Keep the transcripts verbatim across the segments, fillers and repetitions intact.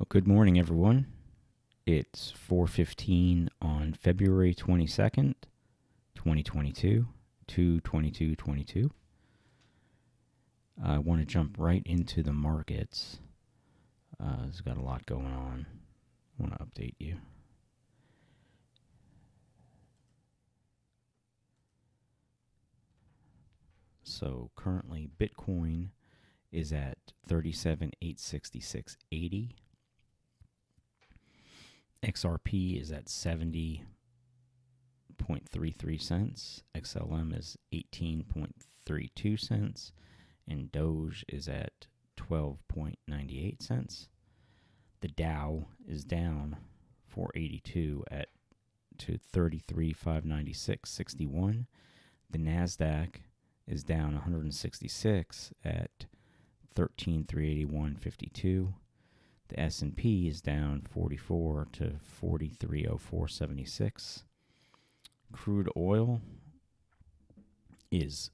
Well, good morning, everyone. It's four fifteen on February twenty-second, twenty twenty-two, two twenty-two twenty-two. I want to jump right into the markets. Uh, it's got a lot going on. I want to update you. So currently, Bitcoin is at thirty-seven thousand eight hundred sixty-six dollars and eighty cents. X R P is at seventy point three three cents. X L M is eighteen point three two cents. And Doge is at twelve point nine eight cents. The Dow is down four eighty-two at to thirty-three thousand five hundred ninety-six dollars and sixty-one cents. The Nasdaq is down one hundred sixty-six at thirteen thousand three hundred eighty-one dollars and fifty-two cents. The S and P is down forty-four to forty-three oh four seventy-six. Crude oil is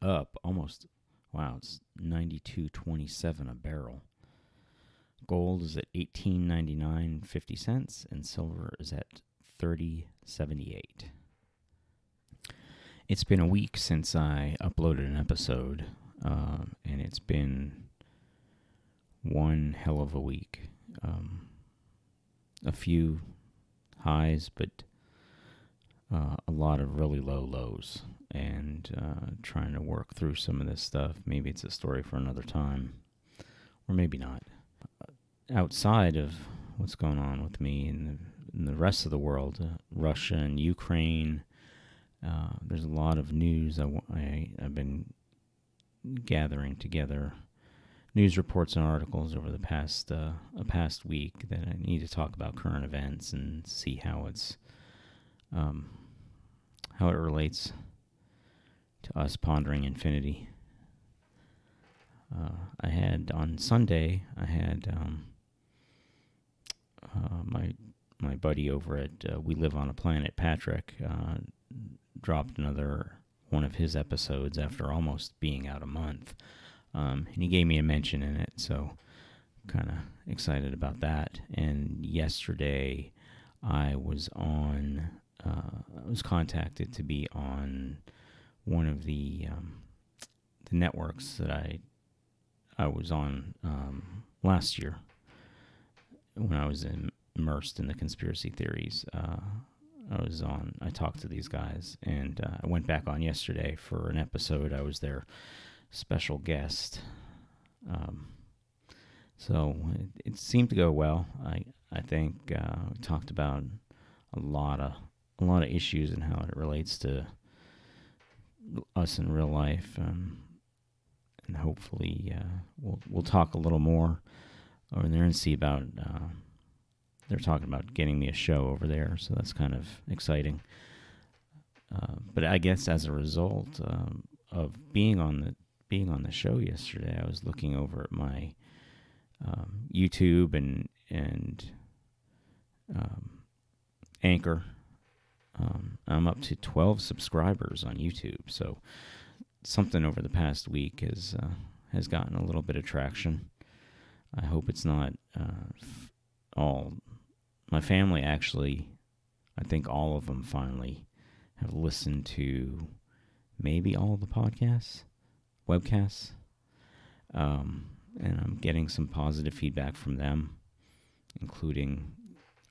up almost, wow, it's ninety-two twenty-seven a barrel. Gold is at eighteen ninety-nine fifty, and silver is at thirty seventy-eight. It's been a week since I uploaded an episode, um, and it's been one hell of a week. Um, a few highs, but uh, a lot of really low lows, and uh, trying to work through some of this stuff. Maybe it's a story for another time, or maybe not. Outside of what's going on with me and the, and the rest of the world, uh, Russia and Ukraine, uh, there's a lot of news I, I, I've been gathering together. News reports and articles over the past uh, past week that I need to talk about current events and see how it's um, how it relates to us pondering infinity. Uh, I had on Sunday. I had um, uh, my my buddy over at uh, We Live on a Planet, Patrick, uh, dropped another one of his episodes after almost being out a month. Um, and he gave me a mention in it, so kind of excited about that. And yesterday, I was on, uh, I was contacted to be on one of the um, the networks that I I was on um, last year when I was in, immersed in the conspiracy theories. Uh, I was on. I talked to these guys, and uh, I went back on yesterday for an episode. I was there. Special guest, um, so it, it seemed to go well. I I think uh, we talked about a lot of a lot of issues and how it relates to us in real life, um, and hopefully uh, we'll we'll talk a little more over there and see about. Uh, they're talking about getting me a show over there, so that's kind of exciting. Uh, but I guess as a result um, of being on the Being on the show yesterday, I was looking over at my um, YouTube and and um, Anchor. Um, I'm up to twelve subscribers on YouTube, so something over the past week has uh, has gotten a little bit of traction. I hope it's not uh, f- all. My family actually, I think all of them finally have listened to maybe all the podcasts. Webcasts, um, and I'm getting some positive feedback from them, including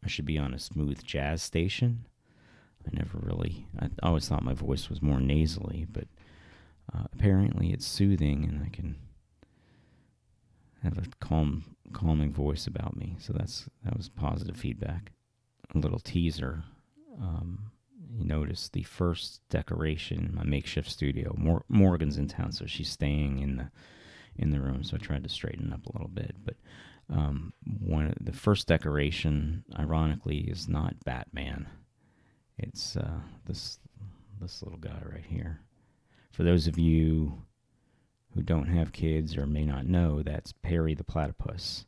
I should be on a smooth jazz station. I never really, I always thought my voice was more nasally, but uh, apparently it's soothing, and I can have a calm, calming voice about me. So that's that was positive feedback. A little teaser. Um, You notice the first decoration in my makeshift studio. Mor- Morgan's in town, so she's staying in the in the room. So I tried to straighten up a little bit, but um, one the first decoration, ironically, is not Batman. It's uh, this this little guy right here. For those of you who don't have kids or may not know, that's Perry the Platypus.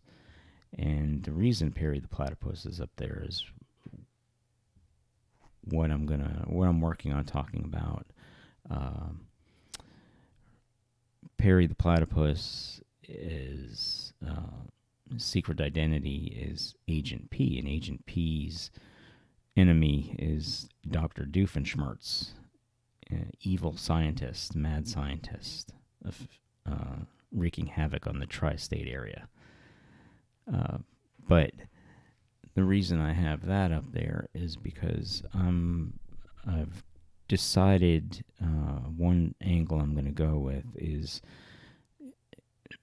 And the reason Perry the Platypus is up there is what I'm gonna, what I'm working on talking about. Um, Perry the Platypus is uh, secret identity is Agent P, and Agent P's enemy is Doctor Doofenshmirtz, an evil scientist, mad scientist, of uh, wreaking havoc on the tri-state area. Uh, but the reason I have that up there is because I'm, I've decided uh, one angle I'm going to go with is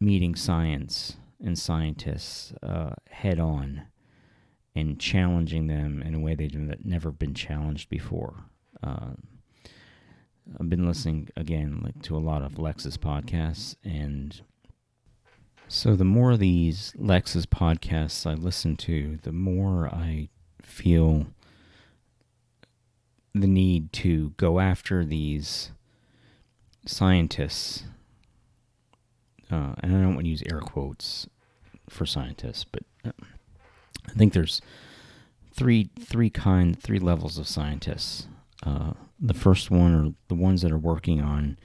meeting science and scientists uh, head on and challenging them in a way they've never been challenged before. Uh, I've been listening, again, like to a lot of Lex's podcasts, and so the more of these Lex's podcasts I listen to, the more I feel the need to go after these scientists. Uh, and I don't want to use air quotes for scientists, but I think there's three three kind, three levels of scientists. Uh, the first one are the ones that are working on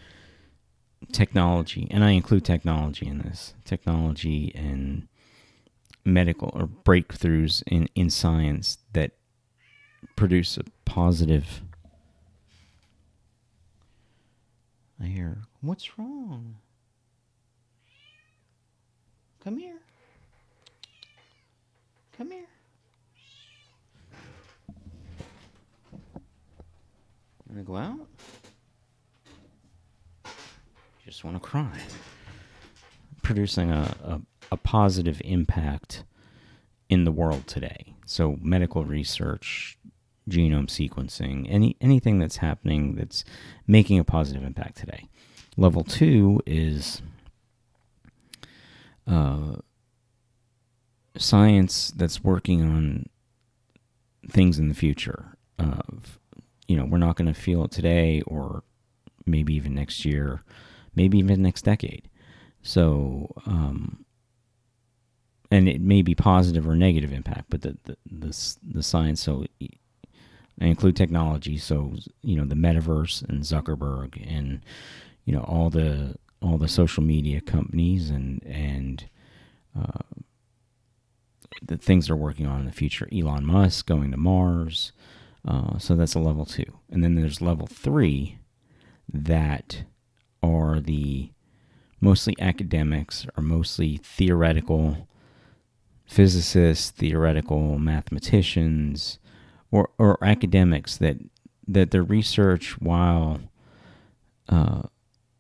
technology, and I include technology in this, technology and medical or breakthroughs in, in science that produce a positive... I hear, what's wrong? Come here. Come here. You wanna go out? Just wanna cry. Producing a, a, a positive impact in the world today. So medical research, genome sequencing, any anything that's happening that's making a positive impact today. Level two is uh, science that's working on things in the future. Of, you know, we're not going to feel it today, or maybe even next year, maybe even next decade. So, um, and it may be positive or negative impact, but the the the, the science. So I include technology. So, you know, the metaverse and Zuckerberg and, you know, all the all the social media companies and and uh, the things they're working on in the future. Elon Musk going to Mars. Uh, so that's a level two. And then there's level three that are the mostly academics, or mostly theoretical physicists, theoretical mathematicians, or, or academics that, that their research, while uh,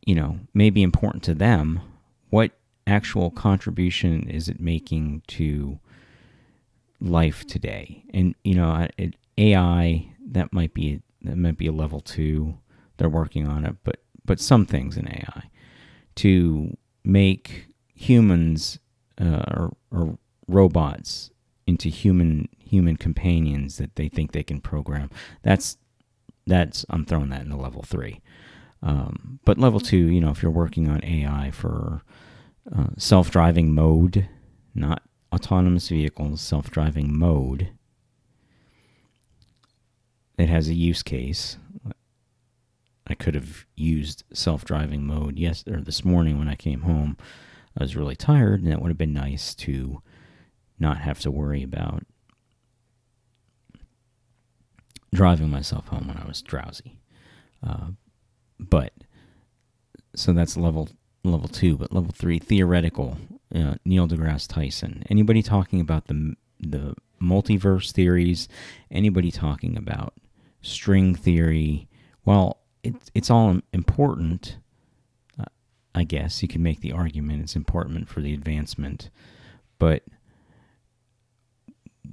you know, may be important to them, what actual contribution is it making to life today? And, you know, it, A I, that might be that might be a level two. They're working on it, but but some things in A I to make humans uh, or, or robots into human human companions that they think they can program. That's that's I'm throwing that into level three. Um, but level two, you know, if you're working on A I for uh, self-driving mode, not autonomous vehicles, self-driving mode. It has a use case. I could have used self-driving mode yes or this morning when I came home. I was really tired, and it would have been nice to not have to worry about driving myself home when I was drowsy. Uh, but so that's level level two. But level three, theoretical. Uh, Neil deGrasse Tyson. Anybody talking about the the multiverse theories? Anybody talking about string theory? Well, it, it's all important, uh, I guess. You can make the argument it's important for the advancement, but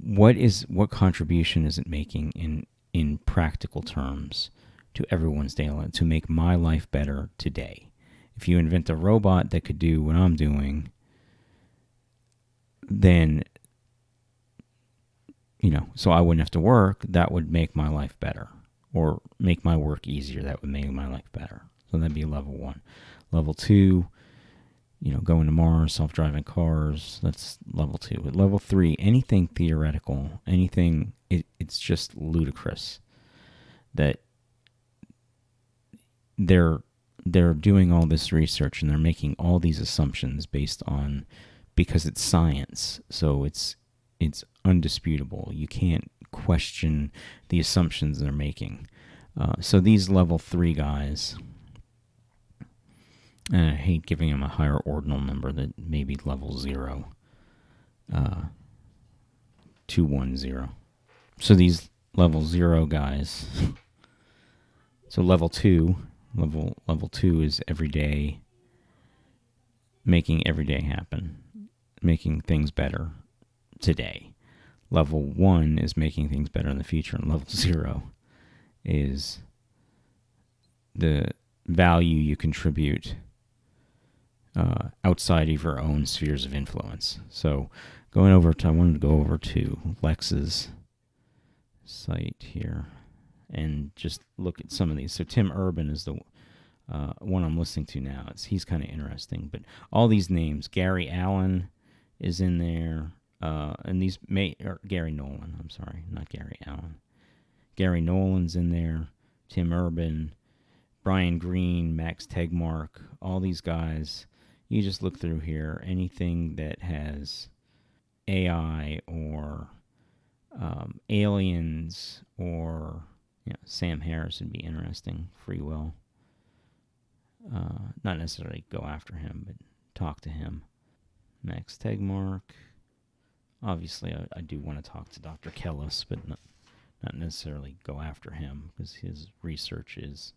what is what contribution is it making in in practical terms to everyone's daily, to make my life better today? If you invent a robot that could do what I'm doing, then, you know, so I wouldn't have to work. That would make my life better, or make my work easier. That would make my life better. So that'd be level one. Level two, you know, going to Mars, self-driving cars. That's level two. But level three, anything theoretical, anything, it, it's just ludicrous that they're they're doing all this research and they're making all these assumptions based on because it's science. So it's it's undisputable. You can't question the assumptions they're making. Uh, so these level three guys, and I hate giving them a higher ordinal number than maybe level zero, uh, two one zero. So these level zero guys. So level two, level level two is every day, making every day happen, making things better today. Level one is making things better in the future, and level zero is the value you contribute uh, outside of your own spheres of influence. So going over to, I wanted to go over to Lex's site here and just look at some of these. So Tim Urban is the uh, one I'm listening to now. It's, he's kind of interesting, but all these names, Gary Allen is in there. Uh, and these may, or Gary Nolan, I'm sorry, not Gary Allen. Gary Nolan's in there, Tim Urban, Brian Green, Max Tegmark, all these guys. You just look through here, anything that has A I or um, aliens or, you know, Sam Harris would be interesting, free will. Uh, not necessarily go after him, but talk to him. Max Tegmark. Obviously, I, I do want to talk to Doctor Kellis, but not, not necessarily go after him because his research is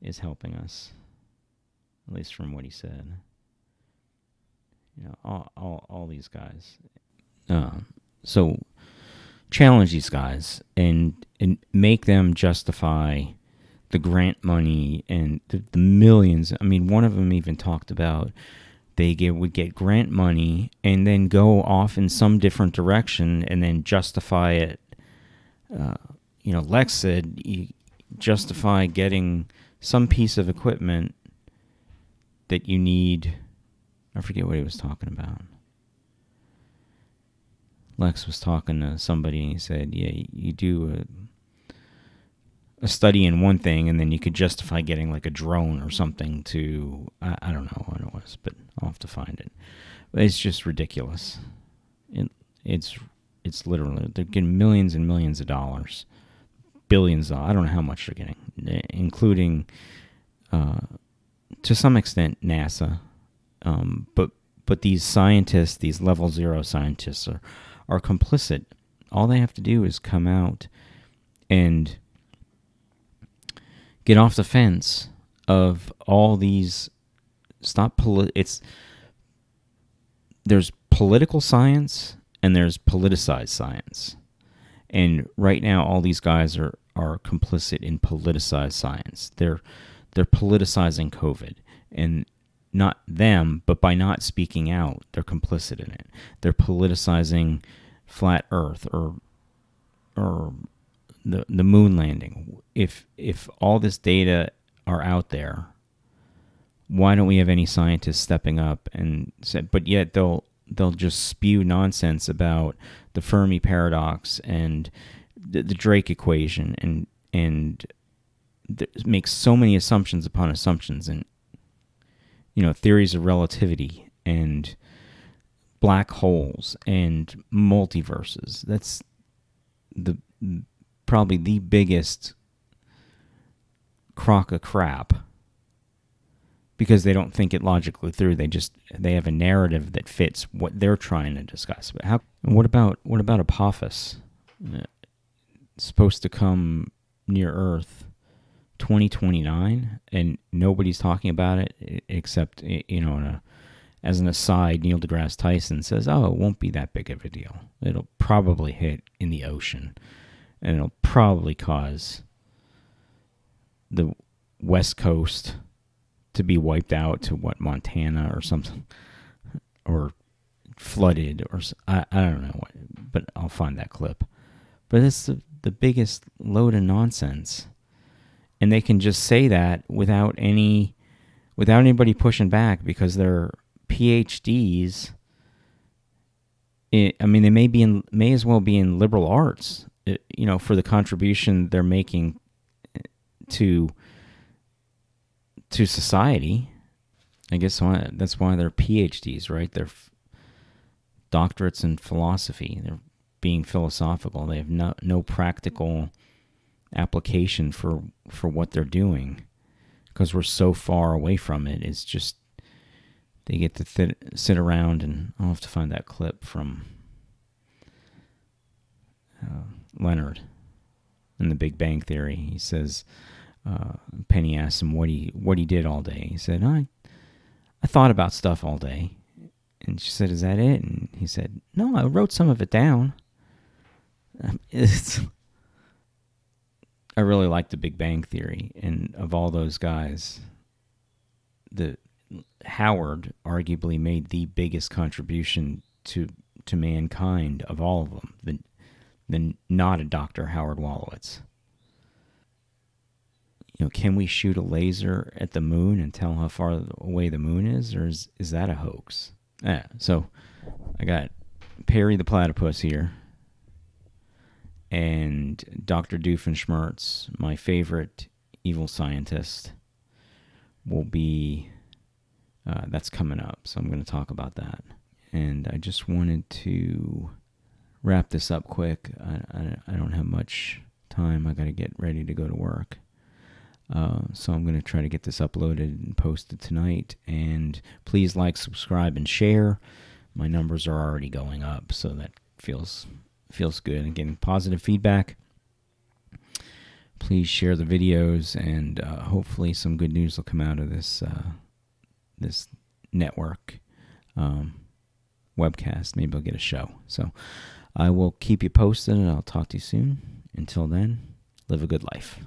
is helping us, at least from what he said. You know, all all, all these guys. Uh, so challenge these guys and and make them justify the grant money and the, the millions. I mean, one of them even talked about. They get, would get grant money and then go off in some different direction and then justify it. Uh, you know, Lex said you justify getting some piece of equipment that you need. I forget what he was talking about. Lex was talking to somebody and he said, yeah, you do a, a study in one thing and then you could justify getting like a drone or something to, I, I don't know what it was, but I'll have to find it. It's just ridiculous. It, it's it's literally, they're getting millions and millions of dollars, billions of, I don't know how much they're getting, including, uh, to some extent, NASA. Um, but but these scientists, these level zero scientists are, are complicit. All they have to do is come out and get off the fence of all these. Stop poli- it's there's political science and there's politicized science. And right now all these guys are, are complicit in politicized science. They're they're politicizing COVID, and not them, but by not speaking out, they're complicit in it. They're politicizing flat earth or or the the moon landing. If if all this data are out there, why don't we have any scientists stepping up and said, but yet they'll they'll just spew nonsense about the Fermi paradox and the, the Drake equation and and make so many assumptions upon assumptions and, you know, theories of relativity and black holes and multiverses. That's the probably the biggest crock of crap. Because they don't think it logically through, they just they have a narrative that fits what they're trying to discuss. But how? What about what about Apophis? It's supposed to come near Earth, twenty twenty-nine, and nobody's talking about it except, you know, in a, as an aside, Neil deGrasse Tyson says, "Oh, it won't be that big of a deal. It'll probably hit in the ocean, and it'll probably cause the West Coast." To be wiped out to what, Montana or something, or flooded, or I, I don't know what, but I'll find that clip. But it's the, the biggest load of nonsense, and they can just say that without any without anybody pushing back because they're PhDs. It, I mean, they may be in may as well be in liberal arts, you know, for the contribution they're making to. to society. I guess that's why they're PhDs, right? They're doctorates in philosophy. They're being philosophical. They have no, no practical application for, for what they're doing because we're so far away from it. It's just they get to th- sit around, and I'll have to find that clip from uh, Leonard in The Big Bang Theory. He says, uh, Penny asks him what he what he did all day. He said, I, I thought about stuff all day. And she said, is that it? And he said, no, I wrote some of it down. It's, I really like The Big Bang Theory. And of all those guys, the Howard arguably made the biggest contribution to to mankind of all of them. The, the not a Doctor Howard Wolowitz. You know, can we shoot a laser at the moon and tell how far away the moon is, or is is that a hoax? Yeah, so I got Perry the Platypus here and Doctor Doofenshmirtz, my favorite evil scientist, will be, uh, that's coming up, so I'm going to talk about that. And I just wanted to wrap this up quick. I, I, I don't have much time. I got to get ready to go to work. Uh, so I'm going to try to get this uploaded and posted tonight. And please like, subscribe, and share. My numbers are already going up, so that feels feels good. And getting positive feedback. Please share the videos, and uh, hopefully some good news will come out of this uh, this network um, webcast. Maybe I'll get a show. So I will keep you posted, and I'll talk to you soon. Until then, live a good life.